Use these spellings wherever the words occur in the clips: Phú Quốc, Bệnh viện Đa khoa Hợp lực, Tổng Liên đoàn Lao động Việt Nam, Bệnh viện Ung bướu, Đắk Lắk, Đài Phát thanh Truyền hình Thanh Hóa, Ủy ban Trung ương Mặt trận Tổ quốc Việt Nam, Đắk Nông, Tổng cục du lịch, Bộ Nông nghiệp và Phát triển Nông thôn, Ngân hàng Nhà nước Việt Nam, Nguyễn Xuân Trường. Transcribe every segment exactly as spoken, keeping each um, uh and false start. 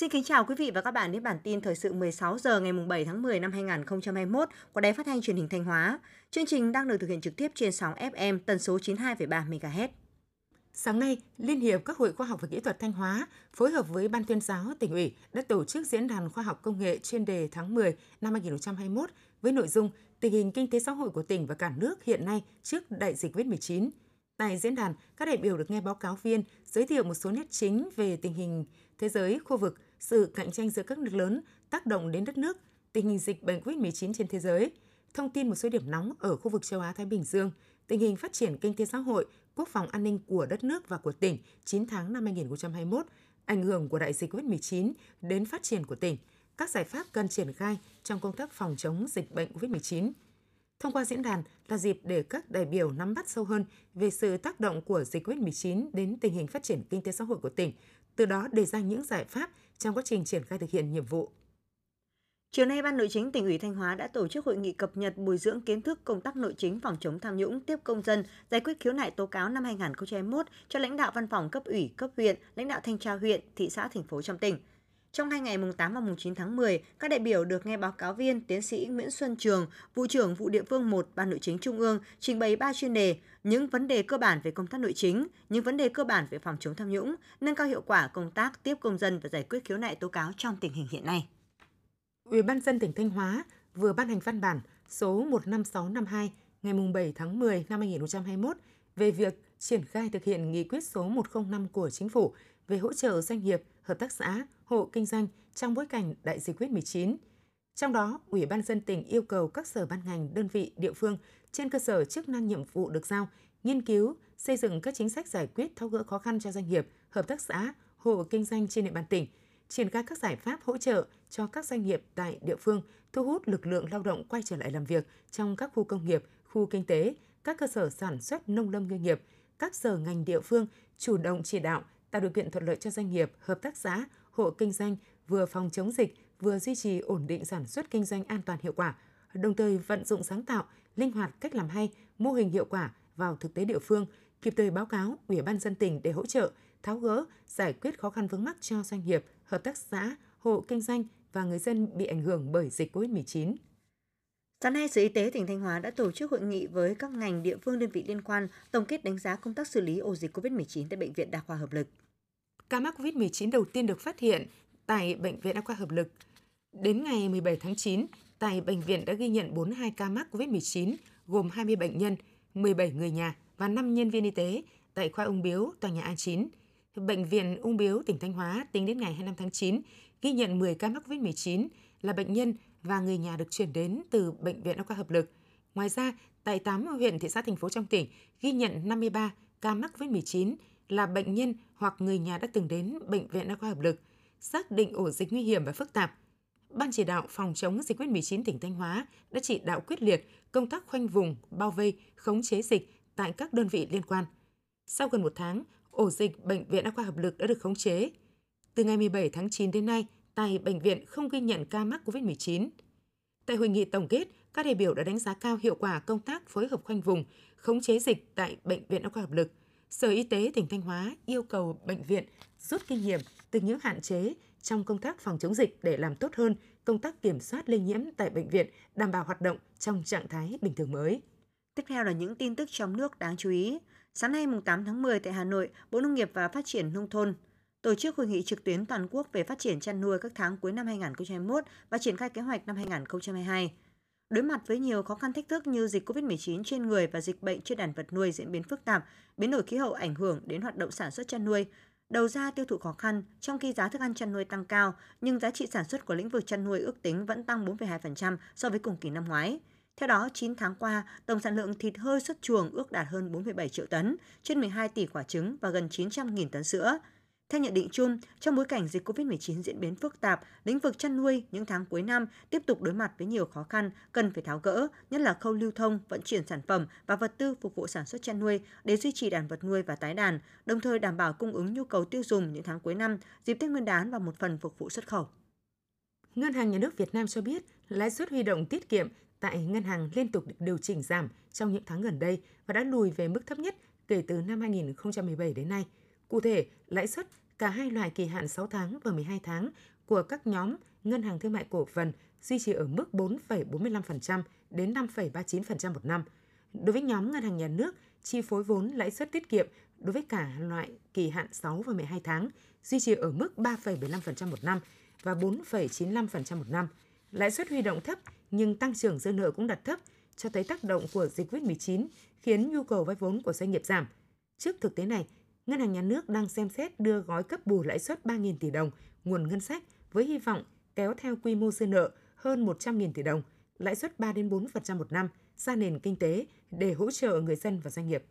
Xin kính chào quý vị và các bạn đến bản tin thời sự mười sáu giờ ngày bảy tháng mười năm hai nghìn không trăm hai mươi mốt của Đài Phát thanh Truyền hình Thanh Hóa. Chương trình đang được thực hiện trực tiếp trên sóng ép em tần số chín mươi hai phẩy ba mê ga héc. Sáng nay, Liên hiệp các hội khoa học và kỹ thuật Thanh Hóa phối hợp với Ban tuyên giáo tỉnh ủy đã tổ chức diễn đàn khoa học công nghệ chuyên đề tháng mười năm hai nghìn không trăm hai mươi mốt với nội dung tình hình kinh tế xã hội của tỉnh và cả nước hiện nay trước đại dịch covid mười chín. Tại diễn đàn, các đại biểu được nghe báo cáo viên giới thiệu một số nét chính về tình hình thế giới, khu vực, sự cạnh tranh giữa các nước lớn, tác động đến đất nước, tình hình dịch bệnh covid mười chín trên thế giới, thông tin một số điểm nóng ở khu vực châu Á-Thái Bình Dương, tình hình phát triển kinh tế xã hội, quốc phòng an ninh của đất nước và của tỉnh chín tháng năm hai nghìn không trăm hai mươi mốt, ảnh hưởng của đại dịch covid mười chín đến phát triển của tỉnh, các giải pháp cần triển khai trong công tác phòng chống dịch bệnh covid mười chín. Thông qua diễn đàn là dịp để các đại biểu nắm bắt sâu hơn về sự tác động của dịch covid mười chín đến tình hình phát triển kinh tế xã hội của tỉnh, từ đó đề ra những giải pháp trong quá trình triển khai thực hiện nhiệm vụ. Chiều nay, Ban Nội chính tỉnh ủy Thanh Hóa đã tổ chức hội nghị cập nhật bồi dưỡng kiến thức công tác nội chính phòng chống tham nhũng, tiếp công dân, giải quyết khiếu nại tố cáo năm hai nghìn không trăm hai mươi mốt cho lãnh đạo văn phòng cấp ủy, cấp huyện, lãnh đạo thanh tra huyện, thị xã, thành phố trong tỉnh. Trong hai ngày mùng tám và mùng chín tháng mười, các đại biểu được nghe báo cáo viên tiến sĩ Nguyễn Xuân Trường, vụ trưởng vụ địa phương một Ban Nội chính Trung ương trình bày ba chuyên đề: những vấn đề cơ bản về công tác nội chính, những vấn đề cơ bản về phòng chống tham nhũng, nâng cao hiệu quả công tác tiếp công dân và giải quyết khiếu nại tố cáo trong tình hình hiện nay. Ủy ban nhân dân tỉnh Thanh Hóa vừa ban hành văn bản số một năm sáu năm hai ngày bảy tháng mười năm hai nghìn không trăm hai mươi mốt về việc triển khai thực hiện nghị quyết số một không năm của Chính phủ về hỗ trợ doanh nghiệp, hợp tác xã, hộ kinh doanh trong bối cảnh đại dịch covid mười chín. Trong đó, Ủy ban nhân dân tỉnh yêu cầu các sở ban ngành, đơn vị, địa phương trên cơ sở chức năng nhiệm vụ được giao, nghiên cứu, xây dựng các chính sách giải quyết tháo gỡ khó khăn cho doanh nghiệp, hợp tác xã, hộ kinh doanh trên địa bàn tỉnh, triển khai các giải pháp hỗ trợ cho các doanh nghiệp tại địa phương, thu hút lực lượng lao động quay trở lại làm việc trong các khu công nghiệp, khu kinh tế, các cơ sở sản xuất nông lâm ngư nghiệp, các sở ngành địa phương chủ động chỉ đạo, tạo điều kiện thuận lợi cho doanh nghiệp, hợp tác xã, hộ kinh doanh vừa phòng chống dịch, vừa duy trì ổn định sản xuất kinh doanh an toàn hiệu quả, đồng thời vận dụng sáng tạo, linh hoạt cách làm hay, mô hình hiệu quả vào thực tế địa phương, kịp thời báo cáo Ủy ban nhân dân tỉnh để hỗ trợ, tháo gỡ, giải quyết khó khăn vướng mắc cho doanh nghiệp, hợp tác xã, hộ kinh doanh và người dân bị ảnh hưởng bởi dịch covid mười chín. Sáng nay, Sở Y tế tỉnh Thanh Hóa đã tổ chức hội nghị với các ngành, địa phương, đơn vị liên quan tổng kết đánh giá công tác xử lý ổ dịch covid mười chín tại Bệnh viện Đa khoa Hợp lực. Ca mắc covid mười chín đầu tiên được phát hiện tại Bệnh viện Đa khoa Hợp lực. Đến ngày mười bảy tháng chín, tại bệnh viện đã ghi nhận bốn mươi hai ca mắc covid mười chín, gồm hai mươi bệnh nhân, mười bảy người nhà và năm nhân viên y tế tại khoa Ung bướu, tòa nhà A chín. Bệnh viện Ung bướu tỉnh Thanh Hóa tính đến ngày hai mươi lăm tháng chín ghi nhận mười ca mắc covid mười chín là bệnh nhân và người nhà được chuyển đến từ Bệnh viện Đa khoa Hợp lực. Ngoài ra, tại tám huyện, thị xã, thành phố trong tỉnh ghi nhận năm mươi ba ca mắc covid mười chín là bệnh nhân hoặc người nhà đã từng đến Bệnh viện Đa khoa Hợp lực, xác định ổ dịch nguy hiểm và phức tạp. Ban chỉ đạo phòng chống dịch covid mười chín tỉnh Thanh Hóa đã chỉ đạo quyết liệt công tác khoanh vùng, bao vây, khống chế dịch tại các đơn vị liên quan. Sau gần một tháng, ổ dịch Bệnh viện Đa khoa Hợp lực đã được khống chế. Từ ngày mười bảy tháng chín đến nay, tại bệnh viện không ghi nhận ca mắc covid mười chín. Tại hội nghị tổng kết, các đại biểu đã đánh giá cao hiệu quả công tác phối hợp khoanh vùng, khống chế dịch tại Bệnh viện Đa khoa Hợp lực. Sở Y tế tỉnh Thanh Hóa yêu cầu bệnh viện rút kinh nghiệm từ những hạn chế trong công tác phòng chống dịch để làm tốt hơn công tác kiểm soát lây nhiễm tại bệnh viện, đảm bảo hoạt động trong trạng thái bình thường mới. Tiếp theo là những tin tức trong nước đáng chú ý. Sáng nay mùng tám tháng mười tại Hà Nội, Bộ Nông nghiệp và Phát triển Nông thôn tổ chức hội nghị trực tuyến toàn quốc về phát triển chăn nuôi các tháng cuối năm hai nghìn không trăm hai mươi mốt và triển khai kế hoạch năm hai nghìn không trăm hai mươi hai. Đối mặt với nhiều khó khăn thách thức như dịch covid mười chín trên người và dịch bệnh trên đàn vật nuôi diễn biến phức tạp, biến đổi khí hậu ảnh hưởng đến hoạt động sản xuất chăn nuôi, đầu ra tiêu thụ khó khăn, trong khi giá thức ăn chăn nuôi tăng cao, nhưng giá trị sản xuất của lĩnh vực chăn nuôi ước tính vẫn tăng bốn phẩy hai phần trăm so với cùng kỳ năm ngoái. Theo đó, chín tháng qua, tổng sản lượng thịt hơi xuất chuồng ước đạt hơn bốn phẩy bảy triệu tấn, trên mười hai tỷ quả trứng và gần chín trăm nghìn tấn sữa. Theo nhận định chung, trong bối cảnh dịch covid mười chín diễn biến phức tạp, lĩnh vực chăn nuôi những tháng cuối năm tiếp tục đối mặt với nhiều khó khăn cần phải tháo gỡ, nhất là khâu lưu thông, vận chuyển sản phẩm và vật tư phục vụ sản xuất chăn nuôi để duy trì đàn vật nuôi và tái đàn, đồng thời đảm bảo cung ứng nhu cầu tiêu dùng những tháng cuối năm, dịp Tết Nguyên đán và một phần phục vụ xuất khẩu. Ngân hàng Nhà nước Việt Nam cho biết, lãi suất huy động tiết kiệm tại ngân hàng liên tục được điều chỉnh giảm trong những tháng gần đây và đã lùi về mức thấp nhất kể từ năm hai nghìn không trăm mười bảy đến nay. Cụ thể, lãi suất cả hai loại kỳ hạn sáu tháng và mười hai tháng của các nhóm Ngân hàng Thương mại Cổ phần duy trì ở mức bốn phẩy bốn mươi lăm phần trăm đến năm phẩy ba mươi chín phần trăm một năm. Đối với nhóm Ngân hàng Nhà nước, chi phối vốn lãi suất tiết kiệm đối với cả loại kỳ hạn sáu và mười hai tháng duy trì ở mức ba phẩy bảy mươi lăm phần trăm một năm và bốn phẩy chín mươi lăm phần trăm một năm. Lãi suất huy động thấp nhưng tăng trưởng dư nợ cũng đạt thấp, cho thấy tác động của dịch covid mười chín khiến nhu cầu vay vốn của doanh nghiệp giảm. Trước thực tế này, Ngân hàng Nhà nước đang xem xét đưa gói cấp bù lãi suất ba nghìn tỷ đồng nguồn ngân sách với hy vọng kéo theo quy mô dư nợ hơn một trăm nghìn tỷ đồng, lãi suất ba đến bốn phần trăm một năm ra nền kinh tế để hỗ trợ người dân và doanh nghiệp.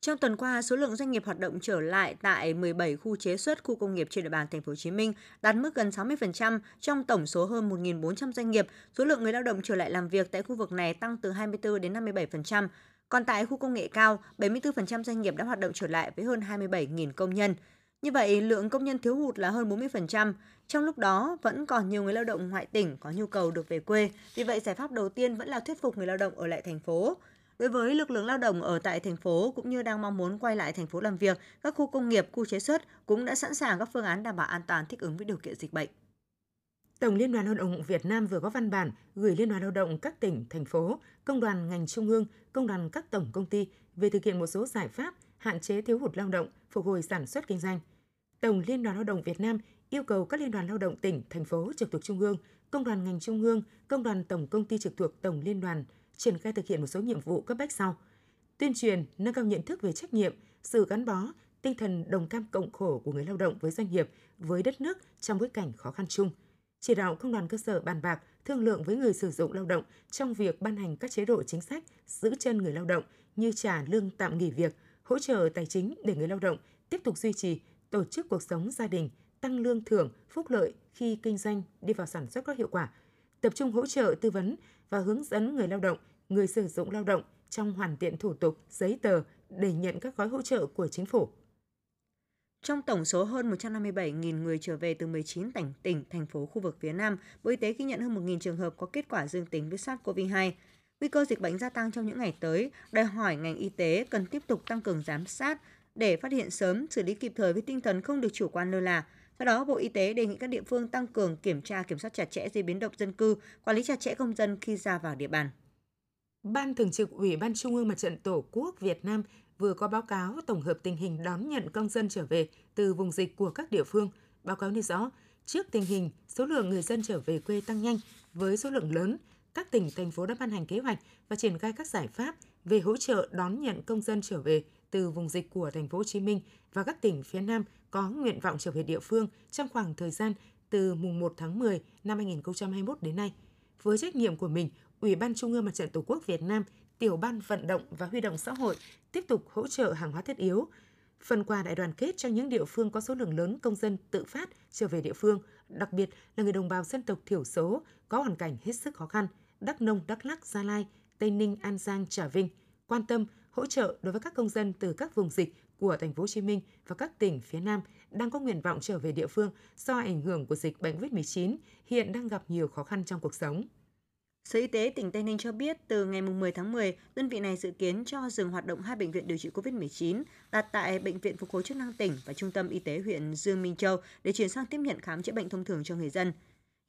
Trong tuần qua, số lượng doanh nghiệp hoạt động trở lại tại mười bảy khu chế xuất, khu công nghiệp trên địa bàn Thành phố Hồ Chí Minh đạt mức gần sáu mươi phần trăm trong tổng số hơn một nghìn bốn trăm doanh nghiệp. Số lượng người lao động trở lại làm việc tại khu vực này tăng từ hai mươi tư đến năm mươi bảy phần trăm. Còn tại khu công nghệ cao, bảy mươi tư phần trăm doanh nghiệp đã hoạt động trở lại với hơn hai mươi bảy nghìn công nhân. Như vậy, lượng công nhân thiếu hụt là hơn bốn mươi phần trăm. Trong lúc đó, vẫn còn nhiều người lao động ngoại tỉnh có nhu cầu được về quê. Vì vậy, giải pháp đầu tiên vẫn là thuyết phục người lao động ở lại thành phố. Đối với lực lượng lao động ở tại thành phố cũng như đang mong muốn quay lại thành phố làm việc, các khu công nghiệp, khu chế xuất cũng đã sẵn sàng các phương án đảm bảo an toàn thích ứng với điều kiện dịch bệnh. Tổng Liên đoàn Lao động Việt Nam vừa có văn bản gửi Liên đoàn Lao động các tỉnh, thành phố, công đoàn ngành trung ương, công đoàn các tổng công ty về thực hiện một số giải pháp hạn chế thiếu hụt lao động, phục hồi sản xuất kinh doanh. Tổng Liên đoàn Lao động Việt Nam yêu cầu các liên đoàn lao động tỉnh, thành phố trực thuộc trung ương, công đoàn ngành trung ương, công đoàn tổng công ty trực thuộc Tổng Liên đoàn triển khai thực hiện một số nhiệm vụ cấp bách sau: tuyên truyền, nâng cao nhận thức về trách nhiệm, sự gắn bó, tinh thần đồng cam cộng khổ của người lao động với doanh nghiệp, với đất nước trong bối cảnh khó khăn chung; chỉ đạo công đoàn cơ sở bàn bạc, thương lượng với người sử dụng lao động trong việc ban hành các chế độ chính sách giữ chân người lao động như trả lương tạm nghỉ việc, hỗ trợ tài chính để người lao động tiếp tục duy trì, tổ chức cuộc sống gia đình, tăng lương thưởng, phúc lợi khi kinh doanh đi vào sản xuất có hiệu quả, tập trung hỗ trợ tư vấn và hướng dẫn người lao động, người sử dụng lao động trong hoàn thiện thủ tục, giấy tờ để nhận các gói hỗ trợ của chính phủ. Trong tổng số hơn một trăm năm mươi bảy nghìn người trở về từ mười chín tỉnh, tỉnh, thành phố khu vực phía Nam, Bộ Y tế ghi nhận hơn một nghìn trường hợp có kết quả dương tính với SARS-xê o vê hai. Nguy cơ dịch bệnh gia tăng trong những ngày tới đòi hỏi ngành y tế cần tiếp tục tăng cường giám sát để phát hiện sớm, xử lý kịp thời với tinh thần không được chủ quan lơ là. Sau đó, Bộ Y tế đề nghị các địa phương tăng cường kiểm tra, kiểm soát chặt chẽ di biến động dân cư, quản lý chặt chẽ công dân khi ra vào địa bàn. Ban Thường trực Ủy ban Trung ương Mặt trận Tổ quốc Việt Nam vừa có báo cáo tổng hợp tình hình đón nhận công dân trở về từ vùng dịch của các địa phương. Báo cáo nêu rõ, trước tình hình số lượng người dân trở về quê tăng nhanh với số lượng lớn, các tỉnh, thành phố đã ban hành kế hoạch và triển khai các giải pháp về hỗ trợ đón nhận công dân trở về từ vùng dịch của Thành phố Hồ Chí Minh và các tỉnh phía Nam có nguyện vọng trở về địa phương trong khoảng thời gian từ mùng một tháng mười năm hai nghìn không trăm hai mươi mốt đến nay. Với trách nhiệm của mình, Ủy ban Trung ương Mặt trận Tổ quốc Việt Nam, Tiểu ban Vận động và Huy động xã hội tiếp tục hỗ trợ hàng hóa thiết yếu, phần quà đại đoàn kết cho những địa phương có số lượng lớn công dân tự phát trở về địa phương, đặc biệt là người đồng bào dân tộc thiểu số có hoàn cảnh hết sức khó khăn, Đắk Nông, Đắk Lắk, Gia Lai, Tây Ninh, An Giang, Trà Vinh, quan tâm hỗ trợ đối với các công dân từ các vùng dịch của Thành phố Hồ Chí Minh và các tỉnh phía Nam đang có nguyện vọng trở về địa phương do ảnh hưởng của dịch bệnh covid mười chín hiện đang gặp nhiều khó khăn trong cuộc sống. Sở Y tế tỉnh Tây Ninh cho biết từ ngày mười tháng mười, đơn vị này dự kiến cho dừng hoạt động hai bệnh viện điều trị covid mười chín đặt tại Bệnh viện Phục hồi chức năng tỉnh và Trung tâm Y tế huyện Dương Minh Châu để chuyển sang tiếp nhận khám chữa bệnh thông thường cho người dân.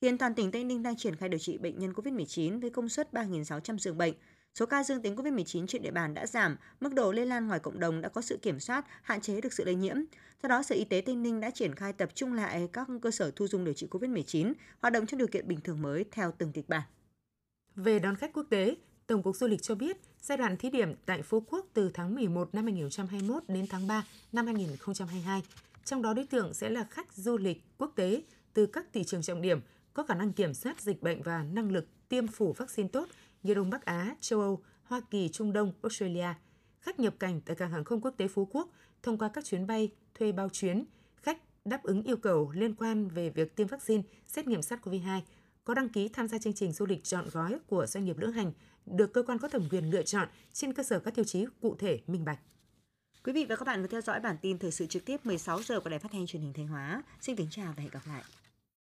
Hiện toàn tỉnh Tây Ninh đang triển khai điều trị bệnh nhân covid mười chín với công suất ba nghìn sáu trăm giường bệnh. Số ca dương tính covid mười chín trên địa bàn đã giảm, mức độ lây lan ngoài cộng đồng đã có sự kiểm soát, hạn chế được sự lây nhiễm. Sau đó, Sở Y tế Tây Ninh đã triển khai tập trung lại các cơ sở thu dung điều trị covid mười chín, hoạt động trong điều kiện bình thường mới theo từng kịch bản. Về đón khách quốc tế, Tổng cục du lịch cho biết giai đoạn thí điểm tại Phú Quốc từ tháng mười một năm hai nghìn không trăm hai mươi mốt đến tháng ba năm hai nghìn không trăm hai mươi hai. Trong đó đối tượng sẽ là khách du lịch quốc tế từ các thị trường trọng điểm có khả năng kiểm soát dịch bệnh và năng lực tiêm phủ vaccine tốt như Đông Bắc Á, châu Âu, Hoa Kỳ, Trung Đông, Australia. Khách nhập cảnh tại cảng hàng không quốc tế Phú Quốc thông qua các chuyến bay thuê bao chuyến, khách đáp ứng yêu cầu liên quan về việc tiêm vaccine, xét nghiệm SARS-xê o vê hai, có đăng ký tham gia chương trình du lịch trọn gói của doanh nghiệp lữ hành, được cơ quan có thẩm quyền lựa chọn trên cơ sở các tiêu chí cụ thể, minh bạch. Quý vị và các bạn vừa theo dõi bản tin thời sự trực tiếp mười sáu giờ của Đài Phát thanh Truyền hình Thanh Hóa. Xin kính chào và hẹn gặp lại.